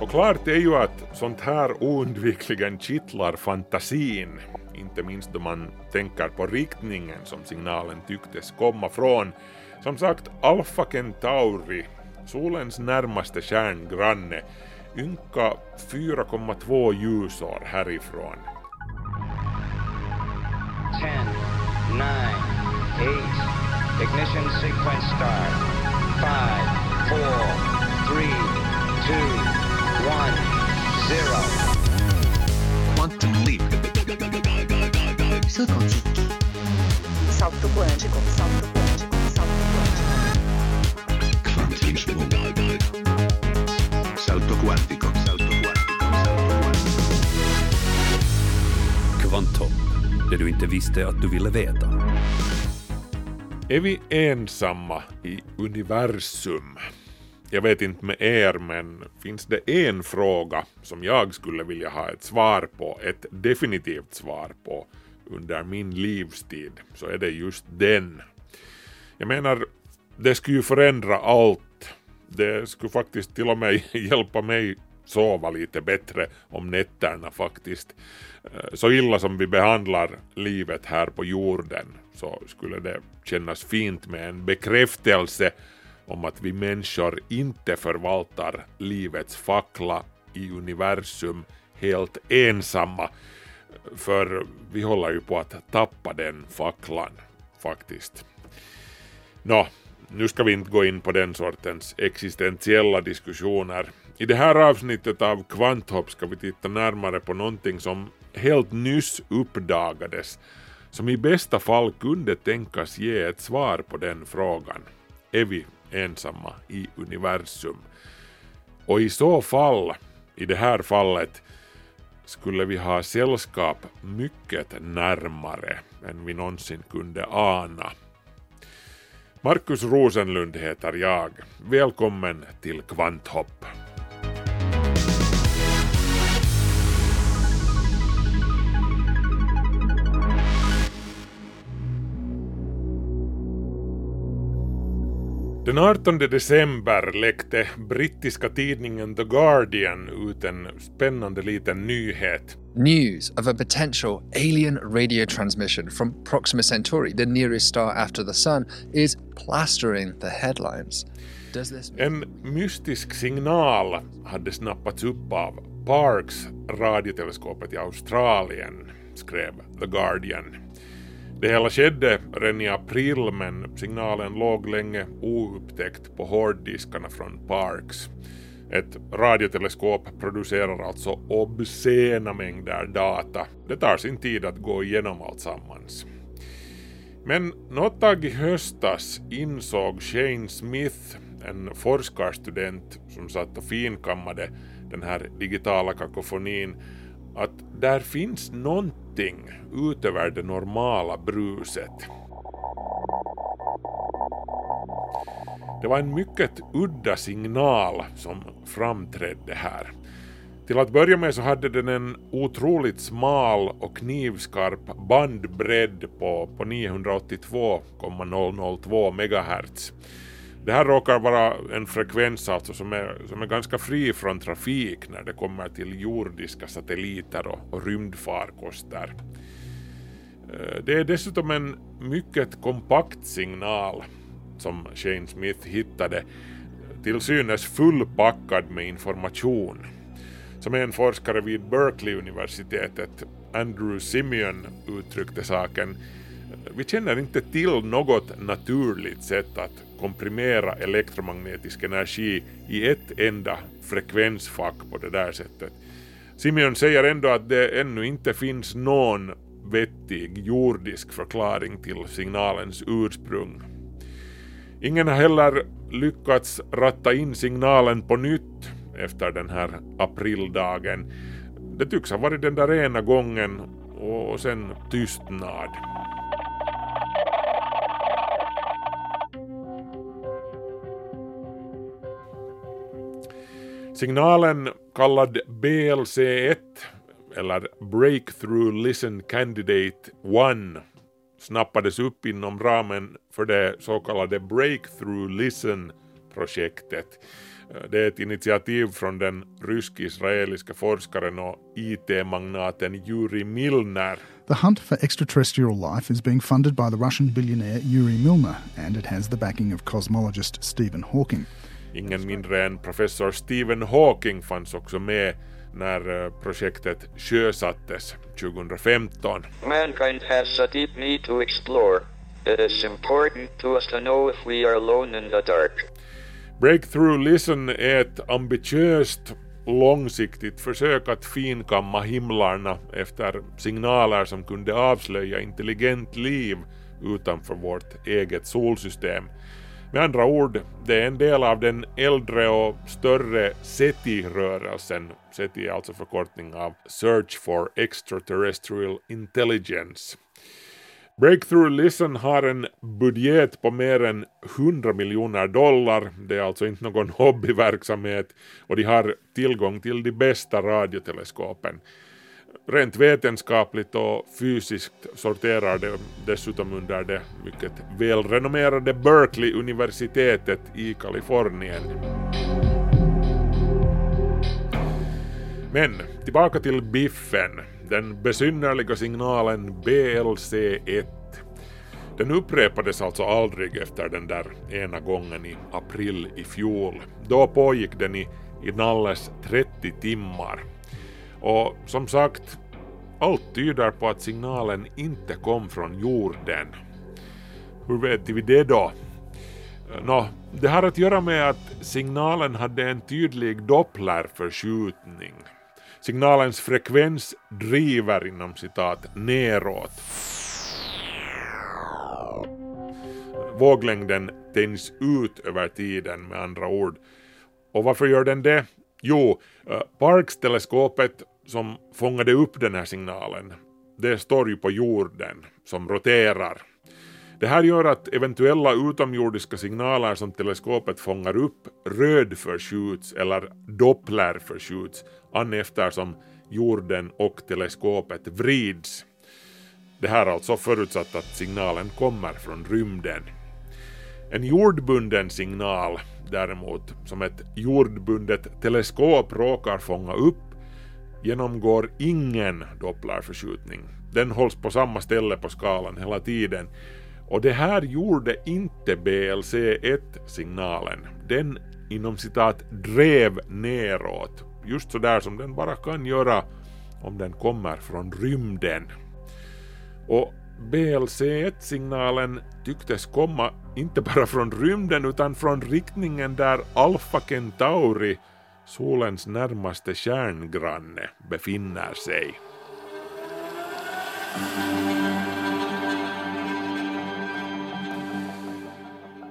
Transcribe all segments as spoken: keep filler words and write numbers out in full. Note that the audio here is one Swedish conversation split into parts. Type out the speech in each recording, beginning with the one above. Och klart är ju att sånt här oundvikligen kittlar fantasin, inte minst då man tänker på riktningen som signalen tycktes komma från. Som sagt, Alpha Centauri, solens närmaste kärngranne, ynka fyra komma två ljusår härifrån. ten, nine, eight, ignition sequence start, five, four, three, two, one, zero. Quantum leap. Salto quantico. Salto quantico, salto quantico, salto quantico. Quantismo. Salto quantico, salto quantico, salto quantico. Kvanthopp. Det du inte visste att du ville veta. Är vi ensamma i universum? Jag vet inte med er, men finns det en fråga som jag skulle vilja ha ett svar på, ett definitivt svar på under min livstid, så är det just den. Jag menar, det skulle ju förändra allt. Det skulle faktiskt till och med hjälpa mig sova lite bättre om nätterna faktiskt. Så illa som vi behandlar livet här på jorden så skulle det kännas fint med en bekräftelse om att vi människor inte förvaltar livets fackla i universum helt ensamma. För vi håller ju på att tappa den facklan faktiskt. Nå, nu ska vi inte gå in på den sortens existentiella diskussioner. I det här avsnittet av Kvanthopp ska vi titta närmare på någonting som helt nyss uppdagades, som i bästa fall kunde tänkas ge ett svar på den frågan. Är vi ensamma i universum? Och i så fall, i det här fallet, skulle vi ha sällskap mycket närmare än vi någonsin kunde ana. Marcus Rosenlund heter jag. Välkommen till Kvanthopp. Den artonde december läckte brittiska tidningen The Guardian ut en spännande liten nyhet. News of a potential alien radio transmission from Proxima Centauri, the nearest star after the sun, is plastering the headlines. Does this... En mystisk signal hade snappats upp av Parkes, radioteleskopet i Australien, skrev The Guardian. Det hela skedde redan i april, men signalen låg länge oupptäckt på hårddiskarna från Parkes. Ett radioteleskop producerar alltså obscena mängder data. Det tar sin tid att gå igenom allt sammans. Men något tag i höstas insåg Shane Smith, en forskarstudent som satt och finkammade den här digitala kakofonin, att där finns någonting utöver det normala bruset. Det var en mycket udda signal som framträdde här. Till att börja med så hade den en otroligt smal och knivskarp bandbredd på, på niohundraåttiotvå komma noll noll två megahertz. Det här råkar vara en frekvens alltså som är, som är ganska fri från trafik när det kommer till jordiska satelliter och, och rymdfarkoster. Det är dessutom en mycket kompakt signal som Shane Smith hittade, till synes fullpackad med information. Som en forskare vid Berkeley-universitetet, Andrew Simeon, uttryckte saken: vi känner inte till något naturligt sätt att komprimera elektromagnetisk energi i ett enda frekvensfack på det där sättet. Simeon säger ändå att det ännu inte finns någon vettig jordisk förklaring till signalens ursprung. Ingen har heller lyckats ratta in signalen på nytt efter den här aprildagen. Det tycks ha varit den där ena gången och sen tystnad. Signalen, kallad B L C ett eller Breakthrough Listen Candidate ett, snappades upp inom ramen för det så kallade Breakthrough Listen-projektet. Det är ett initiativ från den rysk-israeliska forskaren och I T-magnaten Yuri Milner. The hunt for extraterrestrial life is being funded by the Russian billionaire Yuri Milner, and it has the backing of cosmologist Stephen Hawking. Ingen mindre än professor Stephen Hawking fanns också med när projektet sjösattes tjugo femton. Mankind has a deep need to explore. It is important to us to know if we are alone in the dark. Breakthrough Listen är ett ambitiöst, långsiktigt försök att finkamma himlarna efter signaler som kunde avslöja intelligent liv utanför vårt eget solsystem. Med andra ord, det är en del av den äldre och större SETI-rörelsen. SETI är alltså förkortning av Search for Extraterrestrial Intelligence. Breakthrough Listen har en budget på mer än hundra miljoner dollar. Det är alltså inte någon hobbyverksamhet och de har tillgång till de bästa radioteleskopen. Rent vetenskapligt och fysiskt sorterar det dessutom under det mycket välrenommerade Berkeley-universitetet i Kalifornien. Men tillbaka till biffen, den besynnerliga signalen B L C ett. Den upprepades alltså aldrig efter den där ena gången i april i fjol. Då pågick den i, i nalles trettio timmar. Och som sagt, allt tyder på att signalen inte kom från jorden. Hur vet vi det då? Nå, det har att göra med att signalen hade en tydlig dopplerförskjutning. Signalens frekvens driver inom citat neråt. Våglängden tänds ut över tiden med andra ord. Och varför gör den det? Jo, Parkes-teleskopet som fångade upp den här signalen, det står ju på jorden som roterar. Det här gör att eventuella utomjordiska signaler som teleskopet fångar upp rödförskjuts eller dopplerförskjuts aneftersom jorden och teleskopet vrids. Det här är alltså förutsatt att signalen kommer från rymden. En jordbunden signal däremot, som ett jordbundet teleskop råkar fånga upp, genomgår ingen dopplerförskjutning. Den hålls på samma ställe på skalan hela tiden. Och det här gjorde inte B L C ett-signalen. Den inom citat drev neråt. Just så där som den bara kan göra om den kommer från rymden. Och B L C ett-signalen tycktes komma inte bara från rymden utan från riktningen där Alpha Centauri, solens närmaste kärngranne, befinner sig.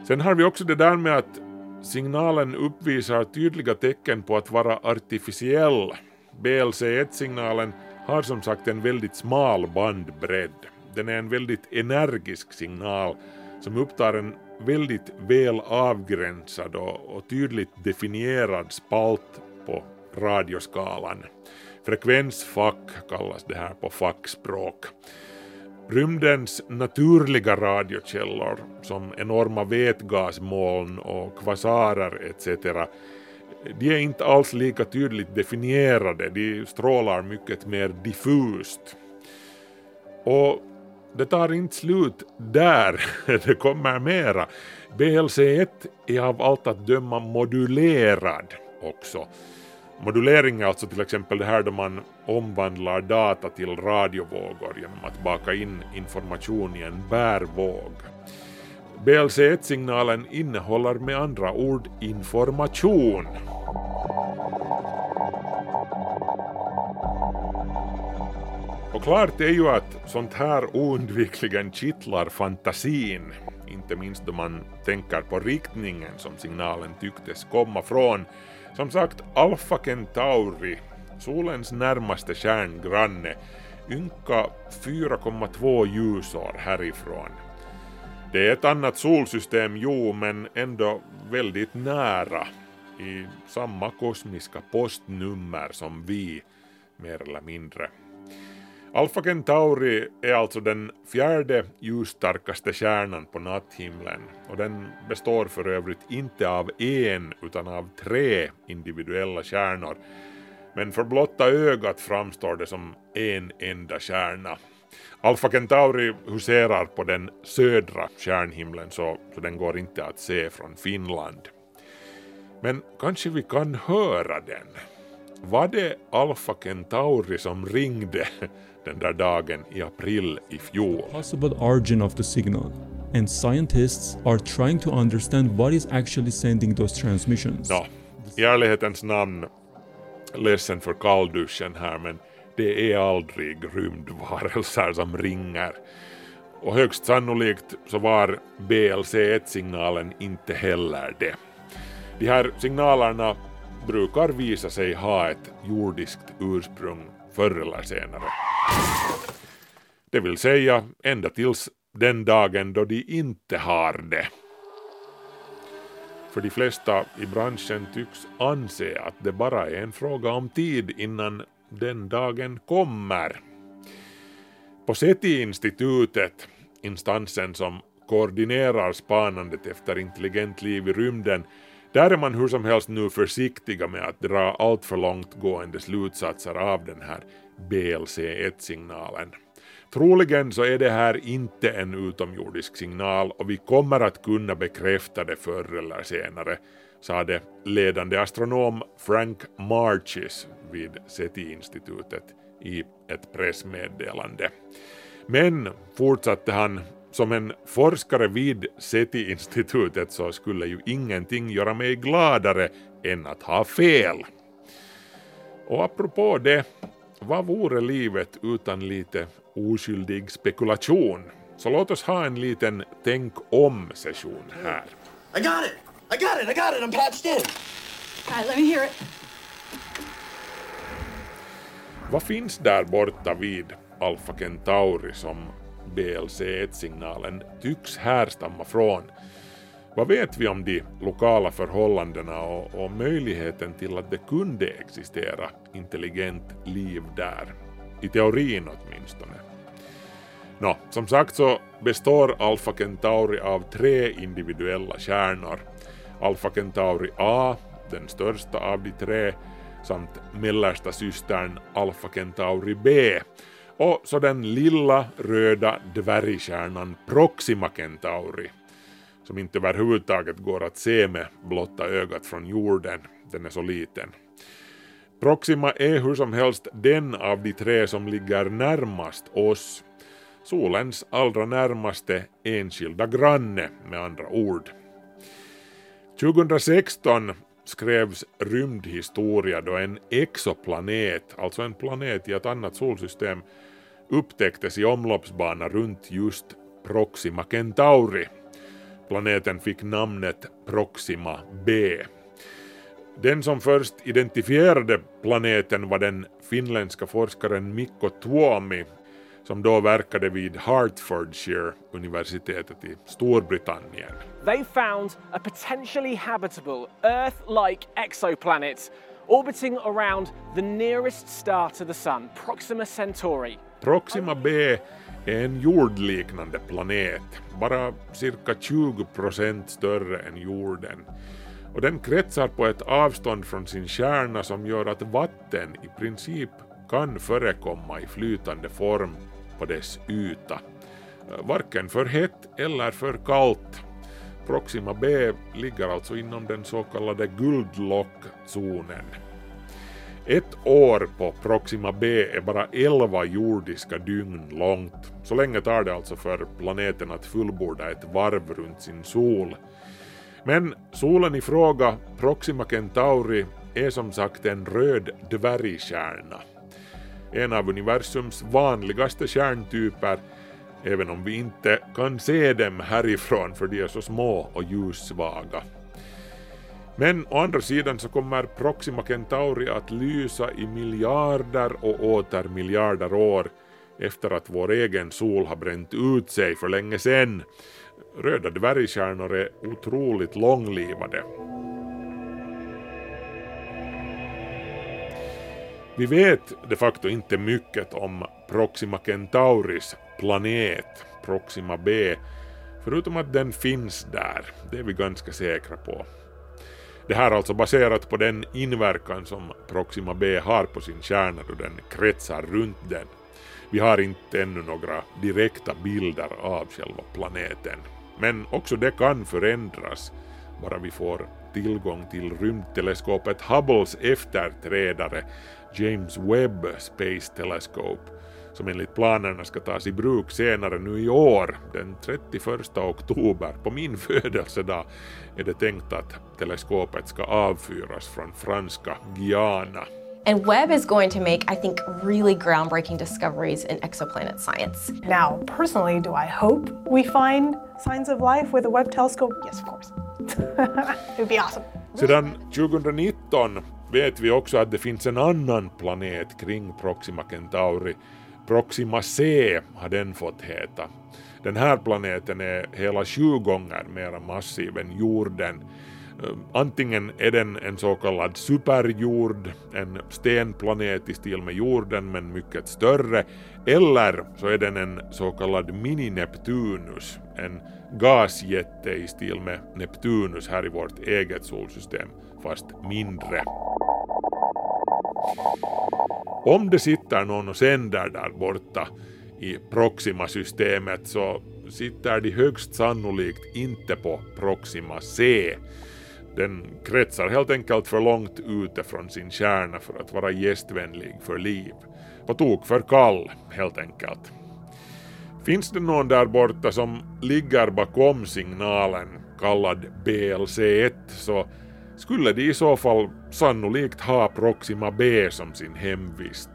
Sen har vi också det där med att signalen uppvisar tydliga tecken på att vara artificiell. B L C ett-signalen har som sagt en väldigt smal bandbredd. Den är en väldigt energisk signal som upptar en väldigt väl avgränsad och tydligt definierad spalt på radioskalan. Frekvensfack kallas det här på fackspråk. Rymdens naturliga radiokällor som enorma vätgasmoln och kvasarer et cetera, de är inte alls lika tydligt definierade, de strålar mycket mer diffust. Och det tar inte slut där, det kommer mera. B L C ett är av allt att döma modulerad också. Modulering är alltså till exempel det här då man omvandlar data till radiovågor genom att baka in information i en bärvåg. B L C ett-signalen innehåller med andra ord information. Och klart är ju att sånt här oundvikligen kittlar fantasin, inte minst då man tänker på riktningen som signalen tycktes komma från. Som sagt, Alpha Centauri, solens närmaste kärngranne, ynka fyra komma två ljusår härifrån. Det är ett annat solsystem, jo, men ändå väldigt nära, i samma kosmiska postnummer som vi, mer eller mindre. Alpha Centauri är alltså den fjärde ljusstarkaste kärnan på natthimlen, och den består för övrigt inte av en utan av tre individuella kärnor. Men för blotta ögat framstår det som en enda kärna. Alpha Centauri huserar på den södra stjärnhimlen så, så den går inte att se från Finland. Men kanske vi kan höra den. Var det Alpha Centauri som ringde den där dagen i april i fjol? Possible origin of the signal, and scientists are trying to understand what is actually sending those transmissions. Ja, i ärlighetens namn, ledsen för kallduschen här, men det är aldrig rymdvarelser som ringer. Och högst sannolikt så var B L C ett-signalen inte heller det. De här signalerna brukar visa sig ha ett jordiskt ursprung förr eller senare. Det vill säga ända tills den dagen då de inte har det. För de flesta i branschen tycks anse att det bara är en fråga om tid innan den dagen kommer. På SETI-institutet, instansen som koordinerar spanandet efter intelligent liv i rymden, där är man hur som helst nu försiktiga med att dra allt för långtgående slutsatser av den här B L C ett-signalen. Troligen så är det här inte en utomjordisk signal och vi kommer att kunna bekräfta det förr eller senare, sade ledande astronom Frank Marchis vid SETI-institutet i ett pressmeddelande. Men, fortsatte han, som en forskare vid SETI-institutet så skulle ju ingenting göra mig gladare än att ha fel. Och apropå det, vad vore livet utan lite oskyldig spekulation? Så låt oss ha en liten tänk-om-session här. I got it! I got it! I got it! I'm patched in! All right, let me hear it. Vad finns där borta vid Alpha Centauri som B L C ett-signalen tycks härstamma från? Vad vet vi om de lokala förhållandena och, och möjligheten till att det kunde existera intelligent liv där? I teorin åtminstone. Nå, som sagt så består Alpha Centauri av tre individuella kärnor. Alpha Centauri A, den största av de tre, samt mellersta systern Alpha Centauri B. Och så den lilla röda dvärgkärnan Proxima Centauri, som inte överhuvudtaget går att se med blotta ögat från jorden, den är så liten. Proxima är hur som helst den av de tre som ligger närmast oss, solens allra närmaste enskilda granne med andra ord. tjugohundrasexton skrevs rymdhistoria då en exoplanet, alltså en planet i ett annat solsystem, upptäcktes i omloppsbana runt just Proxima Centauri. Planeten fick namnet Proxima b. Den som först identifierade planeten var den finländska forskaren Mikko Tuomi, som då verkade vid Hertfordshire universitetet i Storbritannien. They found a potentially habitable Earth-like exoplanet orbiting around the nearest star to the sun, Proxima Centauri. Proxima b är en jordliknande planet, bara cirka tjugo procent större än jorden. Och den kretsar på ett avstånd från sin kärna som gör att vatten i princip kan förekomma i flytande form på dess yta. Varken för hett eller för kallt. Proxima b ligger alltså inom den så kallade guldlockzonen. Ett år på Proxima b är bara elva jordiska dygn långt. Så länge tar det alltså för planeten att fullborda ett varv runt sin sol. Men solen i fråga, Proxima Centauri, är som sagt en röd dvärgkärna. En av universums vanligaste kärntyper, även om vi inte kan se dem härifrån för de är så små och ljussvaga. Men å andra sidan så kommer Proxima Centauri att lysa i miljarder och åter miljarder år efter att vår egen sol har bränt ut sig för länge sedan. Röda dvärgkärnor är otroligt långlivade. Vi vet de facto inte mycket om Proxima Centauris planet, Proxima b, förutom att den finns där, det är vi ganska säkra på. Det här är alltså baserat på den inverkan som Proxima b har på sin kärna då den kretsar runt den. Vi har inte ännu några direkta bilder av själva planeten, men också det kan förändras, bara vi får tillgång till rymdteleskopet Hubbles efterträdare James Webb Space Telescope, som enligt planerna ska tas i bruk senare nu i år, den trettioförsta oktober, på min födelsedag, är det tänkt att teleskopet ska avfyras från franska Guyana. And Webb is going to make, I think, really groundbreaking discoveries in exoplanet science. Now, personally, do I hope we find signs of life with a Webb telescope? Yes, of course. It would be awesome. Sedan tjugonitton vet vi också att det finns en annan planet kring Proxima Centauri. Proxima C har den fått heta. Den här planeten är hela sju gånger mer massiv än jorden. Antingen är den en så kallad superjord, en stenplanet i stil med jorden men mycket större, eller så är den en så kallad mini-Neptunus, en gasjätte i stil med Neptunus här i vårt eget solsystem, fast mindre. Om det sitter någon och sänder där borta i Proxima-systemet så sitter de högst sannolikt inte på Proxima C. Den kretsar helt enkelt för långt ute från sin kärna för att vara gästvänlig för liv. På tok för kall, helt enkelt. Finns det någon där borta som ligger bakom signalen, kallad B L C ett, så skulle de i så fall sannolikt ha Proxima B som sin hemvist.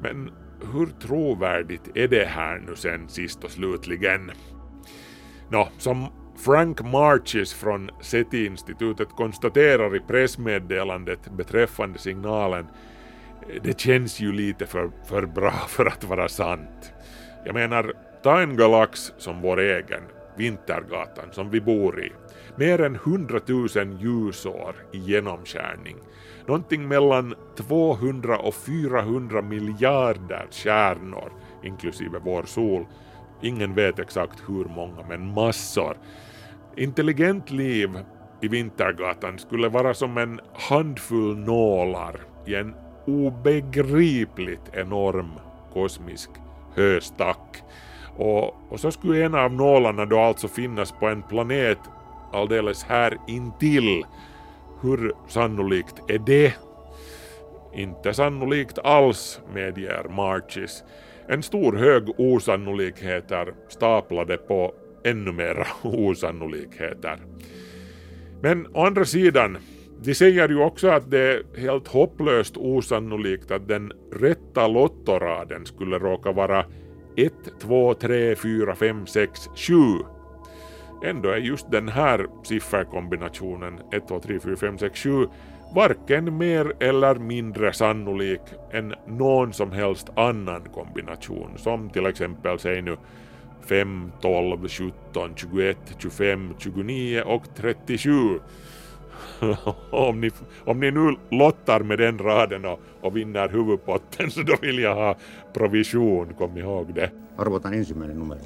Men hur trovärdigt är det här nu sen sist och slutligen? Nå, som Frank Marchis från SETI-institutet konstaterar i pressmeddelandet beträffande signalen, det känns ju lite för, för bra för att vara sant. Jag menar, ta en galax som vår egen, Vintergatan, som vi bor i. Mer än hundratusen ljusår i genomskärning. Någonting mellan tvåhundra och fyrahundra miljarder kärnor, inklusive vår sol. Ingen vet exakt hur många, men massor. Intelligent liv i Vintergatan skulle vara som en handfull nålar i en obegripligt enorm kosmisk höstack. Och, och så skulle en av nålarna då alltså finnas på en planet alldeles här intill. Hur sannolikt är det? Inte sannolikt alls, medger Marchis. En stor hög osannolikheter staplade på ännu mer osannolikheter. Men å andra sidan, de säger ju också att det är helt hopplöst osannolikt att den rätta lottoraden skulle råka vara ett, två, tre, fyra, fem, sex, sju. Ändå är just den här sifferkombinationen ett, två, tre, fyra, fem, sex, sju varken mer eller mindre sannolik än någon som helst annan kombination, som till exempel säg nu fem, tolv, sjutton, tjugoett, tjugofem, tjugonio och trettiosju. om, ni, om ni nu lottar med den raden och, och vinner huvudpotten, så då vill jag ha provision, kom ihåg det. Arvotan ensimmäinen numero.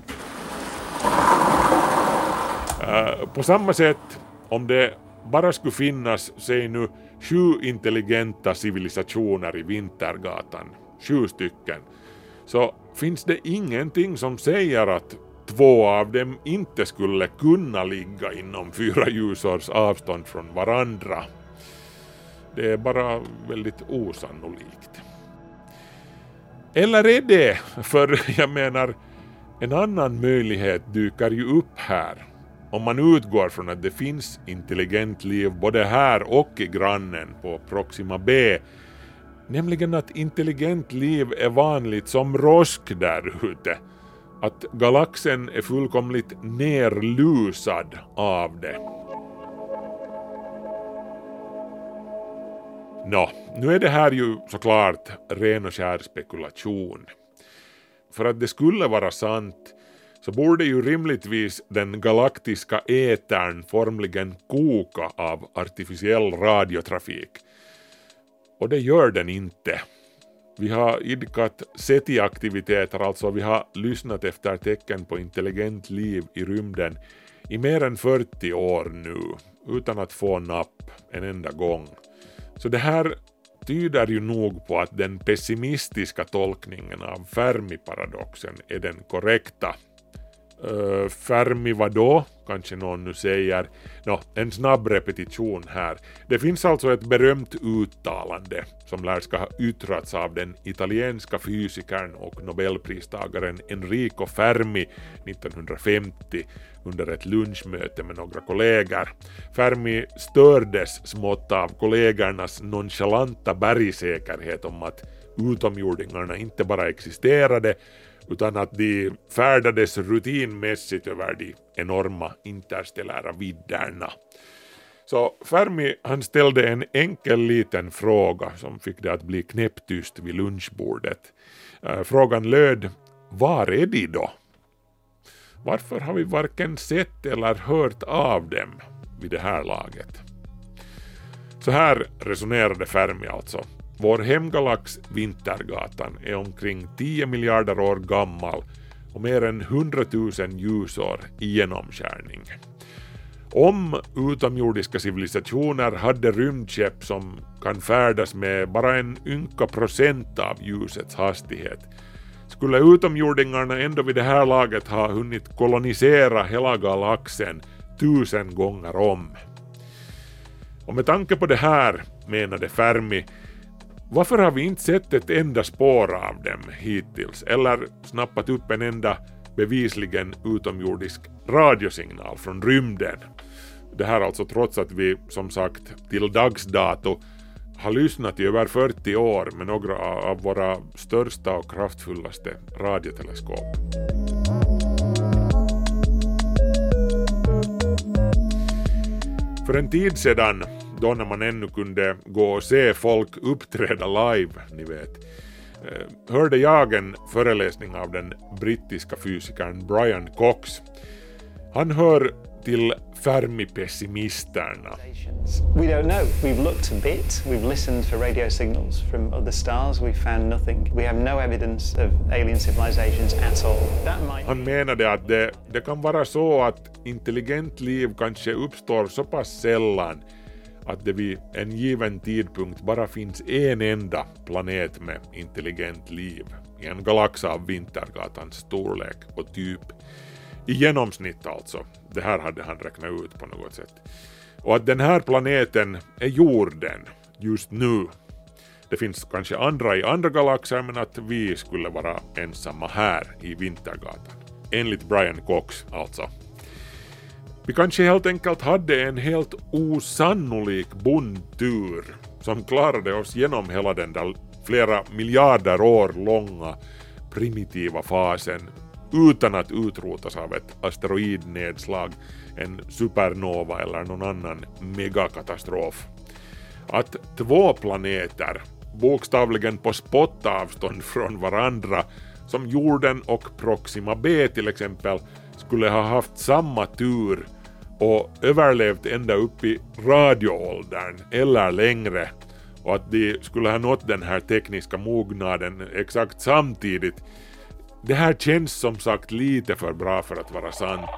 Uh, på samma sätt, om det bara skulle finnas, säg nu, sju intelligenta civilisationer i Vintergatan, sju stycken, så finns det ingenting som säger att två av dem inte skulle kunna ligga inom fyra ljusårs avstånd från varandra. Det är bara väldigt osannolikt. Eller är det, för jag menar, en annan möjlighet dyker ju upp här. Om man utgår från att det finns intelligent liv både här och i grannen på Proxima B, nämligen att intelligent liv är vanligt som rosk där ute, att galaxen är fullkomligt nerlusad av det. Nå, nu är det här ju såklart ren och skär spekulation. För att det skulle vara sant så borde ju rimligtvis den galaktiska etern formligen koka av artificiell radiotrafik. Och det gör den inte. Vi har idkat SETI-aktiviteter, alltså vi har lyssnat efter tecken på intelligent liv i rymden i mer än fyrtio år nu, utan att få napp en enda gång. Så det här tyder ju nog på att den pessimistiska tolkningen av Fermi-paradoxen är den korrekta. Uh, Fermi vadå? Kanske någon nu säger. No, en snabb repetition här. Det finns alltså ett berömt uttalande som lär ska ha yttrats av den italienska fysikern och nobelpristagaren Enrico Fermi nittonhundrafemtio under ett lunchmöte med några kollegor. Fermi stördes smått av kollegornas nonchalanta bergsäkerhet om att utomjordingarna inte bara existerade utan att de färdades rutinmässigt över de enorma interstellära vidderna. Så Fermi han ställde en enkel liten fråga som fick det att bli knäpptyst vid lunchbordet. Frågan löd, var är de då? Varför har vi varken sett eller hört av dem vid det här laget? Så här resonerade Fermi alltså. Vår hemgalax Vintergatan är omkring tio miljarder år gammal och mer än hundra tusen ljusår i genomskärning. Om utomjordiska civilisationer hade rymdskepp som kan färdas med bara en ynka procent av ljusets hastighet skulle utomjordingarna ändå vid det här laget ha hunnit kolonisera hela galaxen tusen gånger om. Och med tanke på det här, menade Fermi, varför har vi inte sett ett enda spår av dem hittills eller snappat upp en enda bevisligen utomjordisk radiosignal från rymden? Det här alltså trots att vi som sagt till dags dato har lyssnat i över fyrtio år med några av våra största och kraftfullaste radioteleskop. För en tid sedan, då när man ännu kunde gå och se folk uppträda live, ni vet, hörde jag en föreläsning av den brittiska fysikern Brian Cox. Han hör till Fermi-pessimisterna. We don't know. We've looked a bit. We've listened for radio signals from other stars. We've found nothing. We have no evidence of alien civilizations at all. That might... Han menade att det, det kan vara så att intelligent liv kanske uppstår så pass sällan att det vid en given tidpunkt bara finns en enda planet med intelligent liv i en galax av Vintergatans storlek och typ. I genomsnitt alltså, det här hade han räknat ut på något sätt. Och att den här planeten är jorden just nu. Det finns kanske andra i andra galaxer men att vi skulle vara ensamma här i Vintergatan. Enligt Brian Cox alltså. Vi kanske helt enkelt hade en helt osannolik bondtur som klarade oss genom hela den där flera miljarder år långa primitiva fasen utan att utrotas av ett asteroidnedslag, en supernova eller någon annan megakatastrof. Att två planeter, bokstavligen på spottavstånd från varandra, som jorden och Proxima b till exempel, skulle ha haft samma tur och överlevt ända upp i radioåldern eller längre och att de skulle ha nått den här tekniska mognaden exakt samtidigt. Det här känns som sagt lite för bra för att vara sant.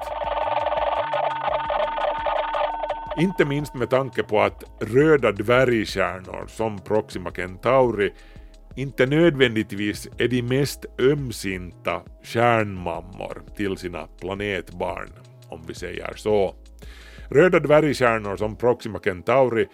Inte minst med tanke på att röda dvärgkärnor som Proxima Centauri inte nödvändigtvis är de mest ömsinta kärnmammor till sina planetbarn, om vi säger så. Röda dvärgkärnor som Proxima Centauri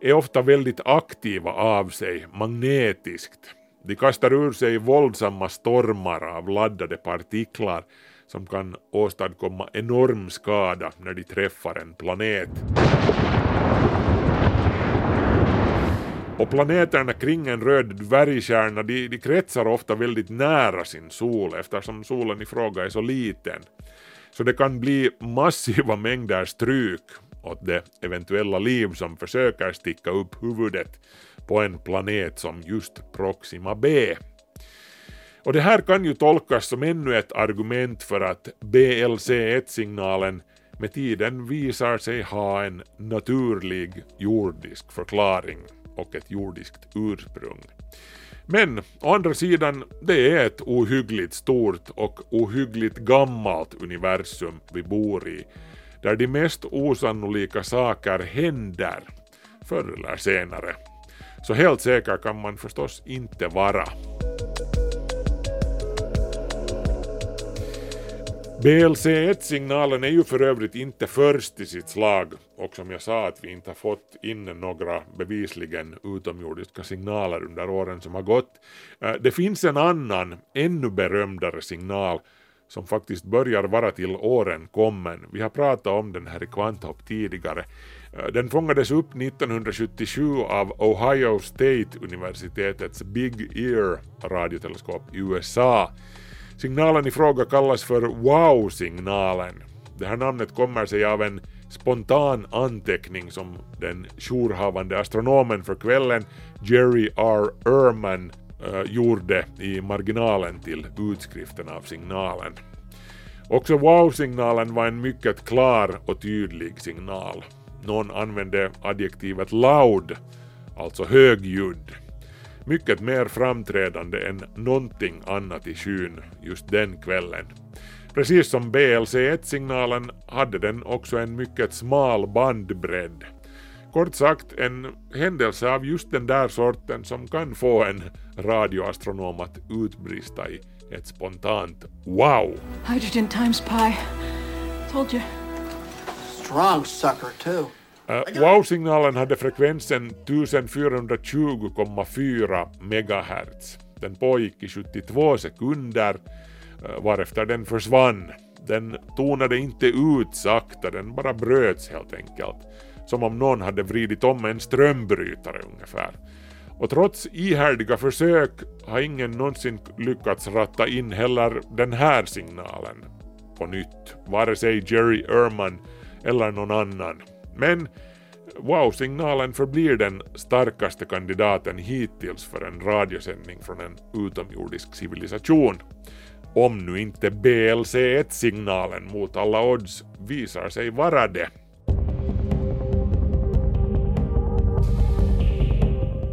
är ofta väldigt aktiva av sig magnetiskt. De kastar ur sig våldsamma stormar av laddade partiklar som kan åstadkomma enorm skada när de träffar en planet. Och planeterna kring en röd dvärgkärna de, de kretsar ofta väldigt nära sin sol eftersom solen i fråga är så liten. Så det kan bli massiva mängder stryk åt det eventuella liv som försöker sticka upp huvudet på en planet som just Proxima b. Och det här kan ju tolkas som ännu ett argument för att B L C ett-signalen med tiden visar sig ha en naturlig jordisk förklaring och ett jordiskt ursprung. Men å andra sidan, det är ett ohyggligt stort och ohyggligt gammalt universum vi bor i, där de mest osannolika saker händer, förr eller senare. Så helt säker kan man förstås inte vara. B L C ett-signalen är ju för övrigt inte först i sitt slag, och som jag sa att vi inte har fått in några bevisligen utomjordiska signaler under åren som har gått. Det finns en annan, ännu berömdare signal som faktiskt börjar vara till åren kommen. Vi har pratat om den här i Kvanthopp tidigare. Den fångades upp nittonhundrasjuttiosju av Ohio State universitetets Big Ear radioteleskop i U S A. Signalen i fråga kallas för Wow-signalen. Det här namnet kommer sig av en spontan anteckning som den jourhavande astronomen för kvällen Jerry R. Ehrman äh, gjorde i marginalen till utskriften av signalen. Också Wow-signalen var en mycket klar och tydlig signal. Någon använde adjektivet loud, alltså högljudd. Mycket mer framträdande än någonting annat i skyn just den kvällen. Precis som B L C ett-signalen hade den också en mycket smal bandbredd. Kort sagt en händelse av just den där sorten som kan få en radioastronom att utbrista i ett spontant wow. Hydrogen times pi. Told you. Strong sucker too. Uh, Wow-signalen hade frekvensen fjortonhundratjugo komma fyra megahertz. Den pågick i sjuttiotvå sekunder, uh, varefter den försvann. Den tonade inte ut sakta, den bara bröts helt enkelt. Som om någon hade vridit om en strömbrytare ungefär. Och trots ihärdiga försök har ingen någonsin lyckats ratta in heller den här signalen på nytt. Vare sig Jerry Ehrman eller någon annan. Men wow-signalen förblir den starkaste kandidaten hittills för en radiosändning från en utomjordisk civilisation. Om nu inte B L C ett-signalen mot alla odds visar sig vara det.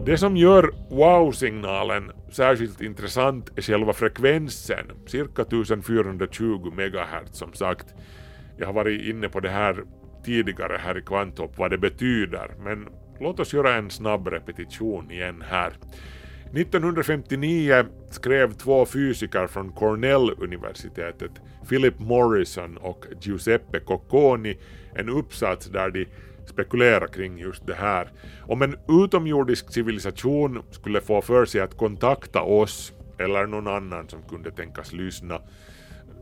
Det som gör wow-signalen särskilt intressant är själva frekvensen, cirka fjortonhundratjugo megahertz som sagt. Jag har varit inne på det här tidigare här i Kvanthopp vad det betyder, men låt oss göra en snabb repetition igen här. nittonhundrafemtionio skrev två fysiker från Cornell-universitetet, Philip Morrison och Giuseppe Cocconi, en uppsats där de spekulerar kring just det här. Om en utomjordisk civilisation skulle få för sig att kontakta oss eller någon annan som kunde tänkas lyssna,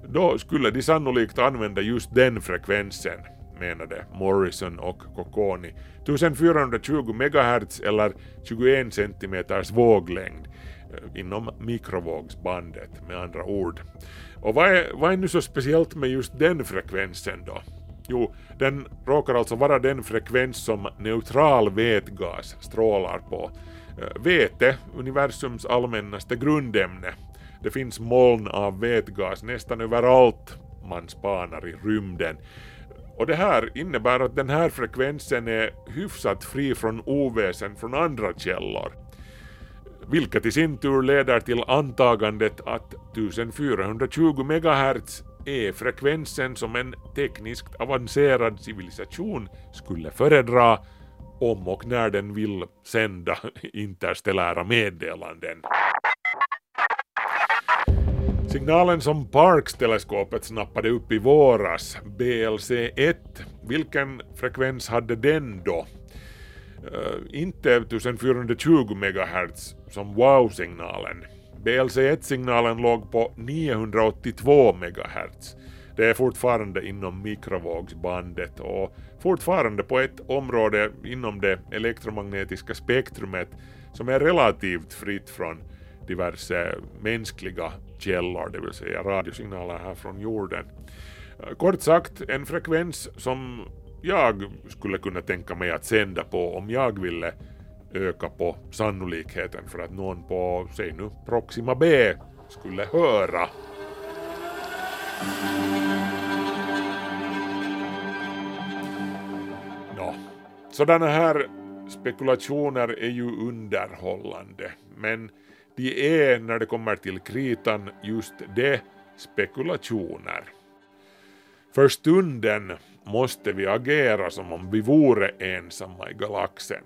då skulle de sannolikt använda just den frekvensen, menade Morrison och Cocconi. fjortonhundratjugo megahertz eller tjugoen centimeter våglängd inom mikrovågsbandet med andra ord. Och vad är, vad är nu så speciellt med just den frekvensen då? Jo, den råkar alltså vara den frekvens som neutral vätgas strålar på. Vete, universums allmännaste grundämne. Det finns moln av vätgas nästan överallt man spanar i rymden. Och det här innebär att den här frekvensen är hyfsat fri från oväsen från andra källor. Vilket i sin tur leder till antagandet att fjortonhundratjugo megahertz är frekvensen som en tekniskt avancerad civilisation skulle föredra om och när den vill sända interstellära meddelanden. Signalen som Parkes-teleskopet snappade upp i våras, B L C ett, vilken frekvens hade den då? Uh, inte fjortonhundratjugo megahertz som wow-signalen. B L C ett-signalen låg på niohundraåttiotvå megahertz. Det är fortfarande inom mikrovågsbandet och fortfarande på ett område inom det elektromagnetiska spektrumet som är relativt fritt från diverse mänskliga källor, det vill säga radiosignaler här från jorden. Kort sagt, en frekvens som jag skulle kunna tänka mig att sända på om jag ville öka på sannolikheten för att någon på, säg nu, Proxima b skulle höra. Nå, sådana här spekulationer är ju underhållande, men De är när det kommer till kritan just det, spekulationer. För stunden måste vi agera som om vi vore ensamma i galaxen.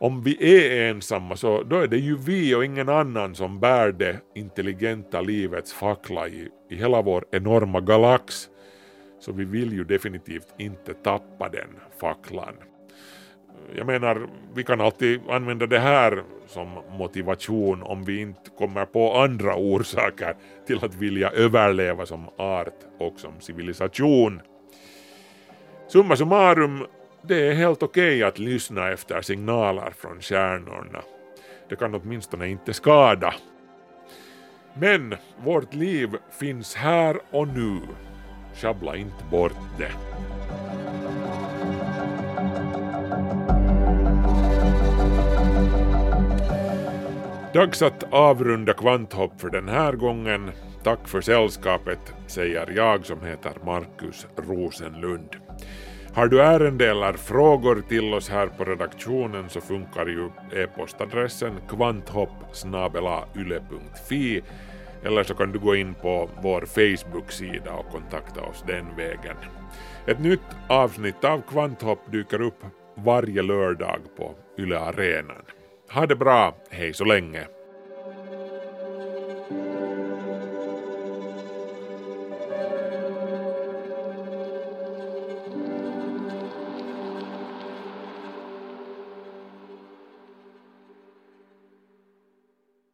Om vi är ensamma så då är det ju vi och ingen annan som bär det intelligenta livets fackla i, i hela vår enorma galax. Så vi vill ju definitivt inte tappa den facklan. Jag menar, vi kan alltid använda det här som motivation om vi inte kommer på andra orsaker till att vilja överleva som art och som civilisation. Summa summarum, det är helt okej att lyssna efter signaler från stjärnorna. Det kan åtminstone inte skada. Men vårt liv finns här och nu. Sjabbla inte bort det. Dags att avrunda Kvanthopp för den här gången. Tack för sällskapet, säger jag som heter Marcus Rosenlund. Har du ärende eller frågor till oss här på redaktionen så funkar ju e-postadressen kvanthopp snabel-a yle punkt fi eller så kan du gå in på vår Facebook-sida och kontakta oss den vägen. Ett nytt avsnitt av Kvanthopp dyker upp varje lördag på Yle Arenan. Ha det bra, hej så länge!